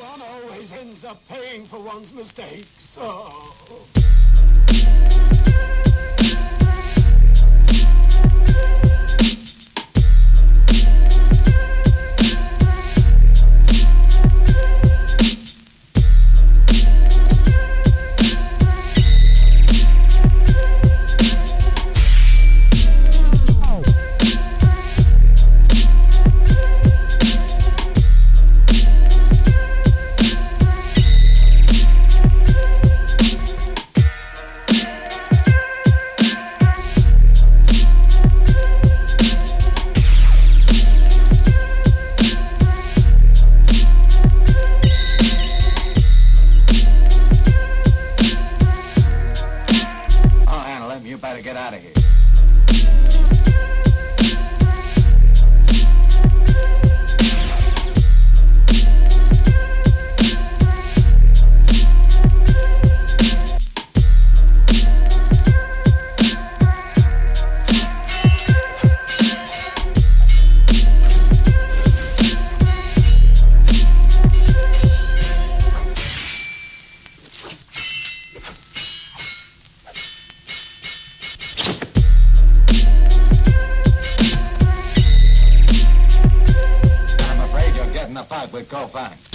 One always ends up paying for one's mistakes. Go find.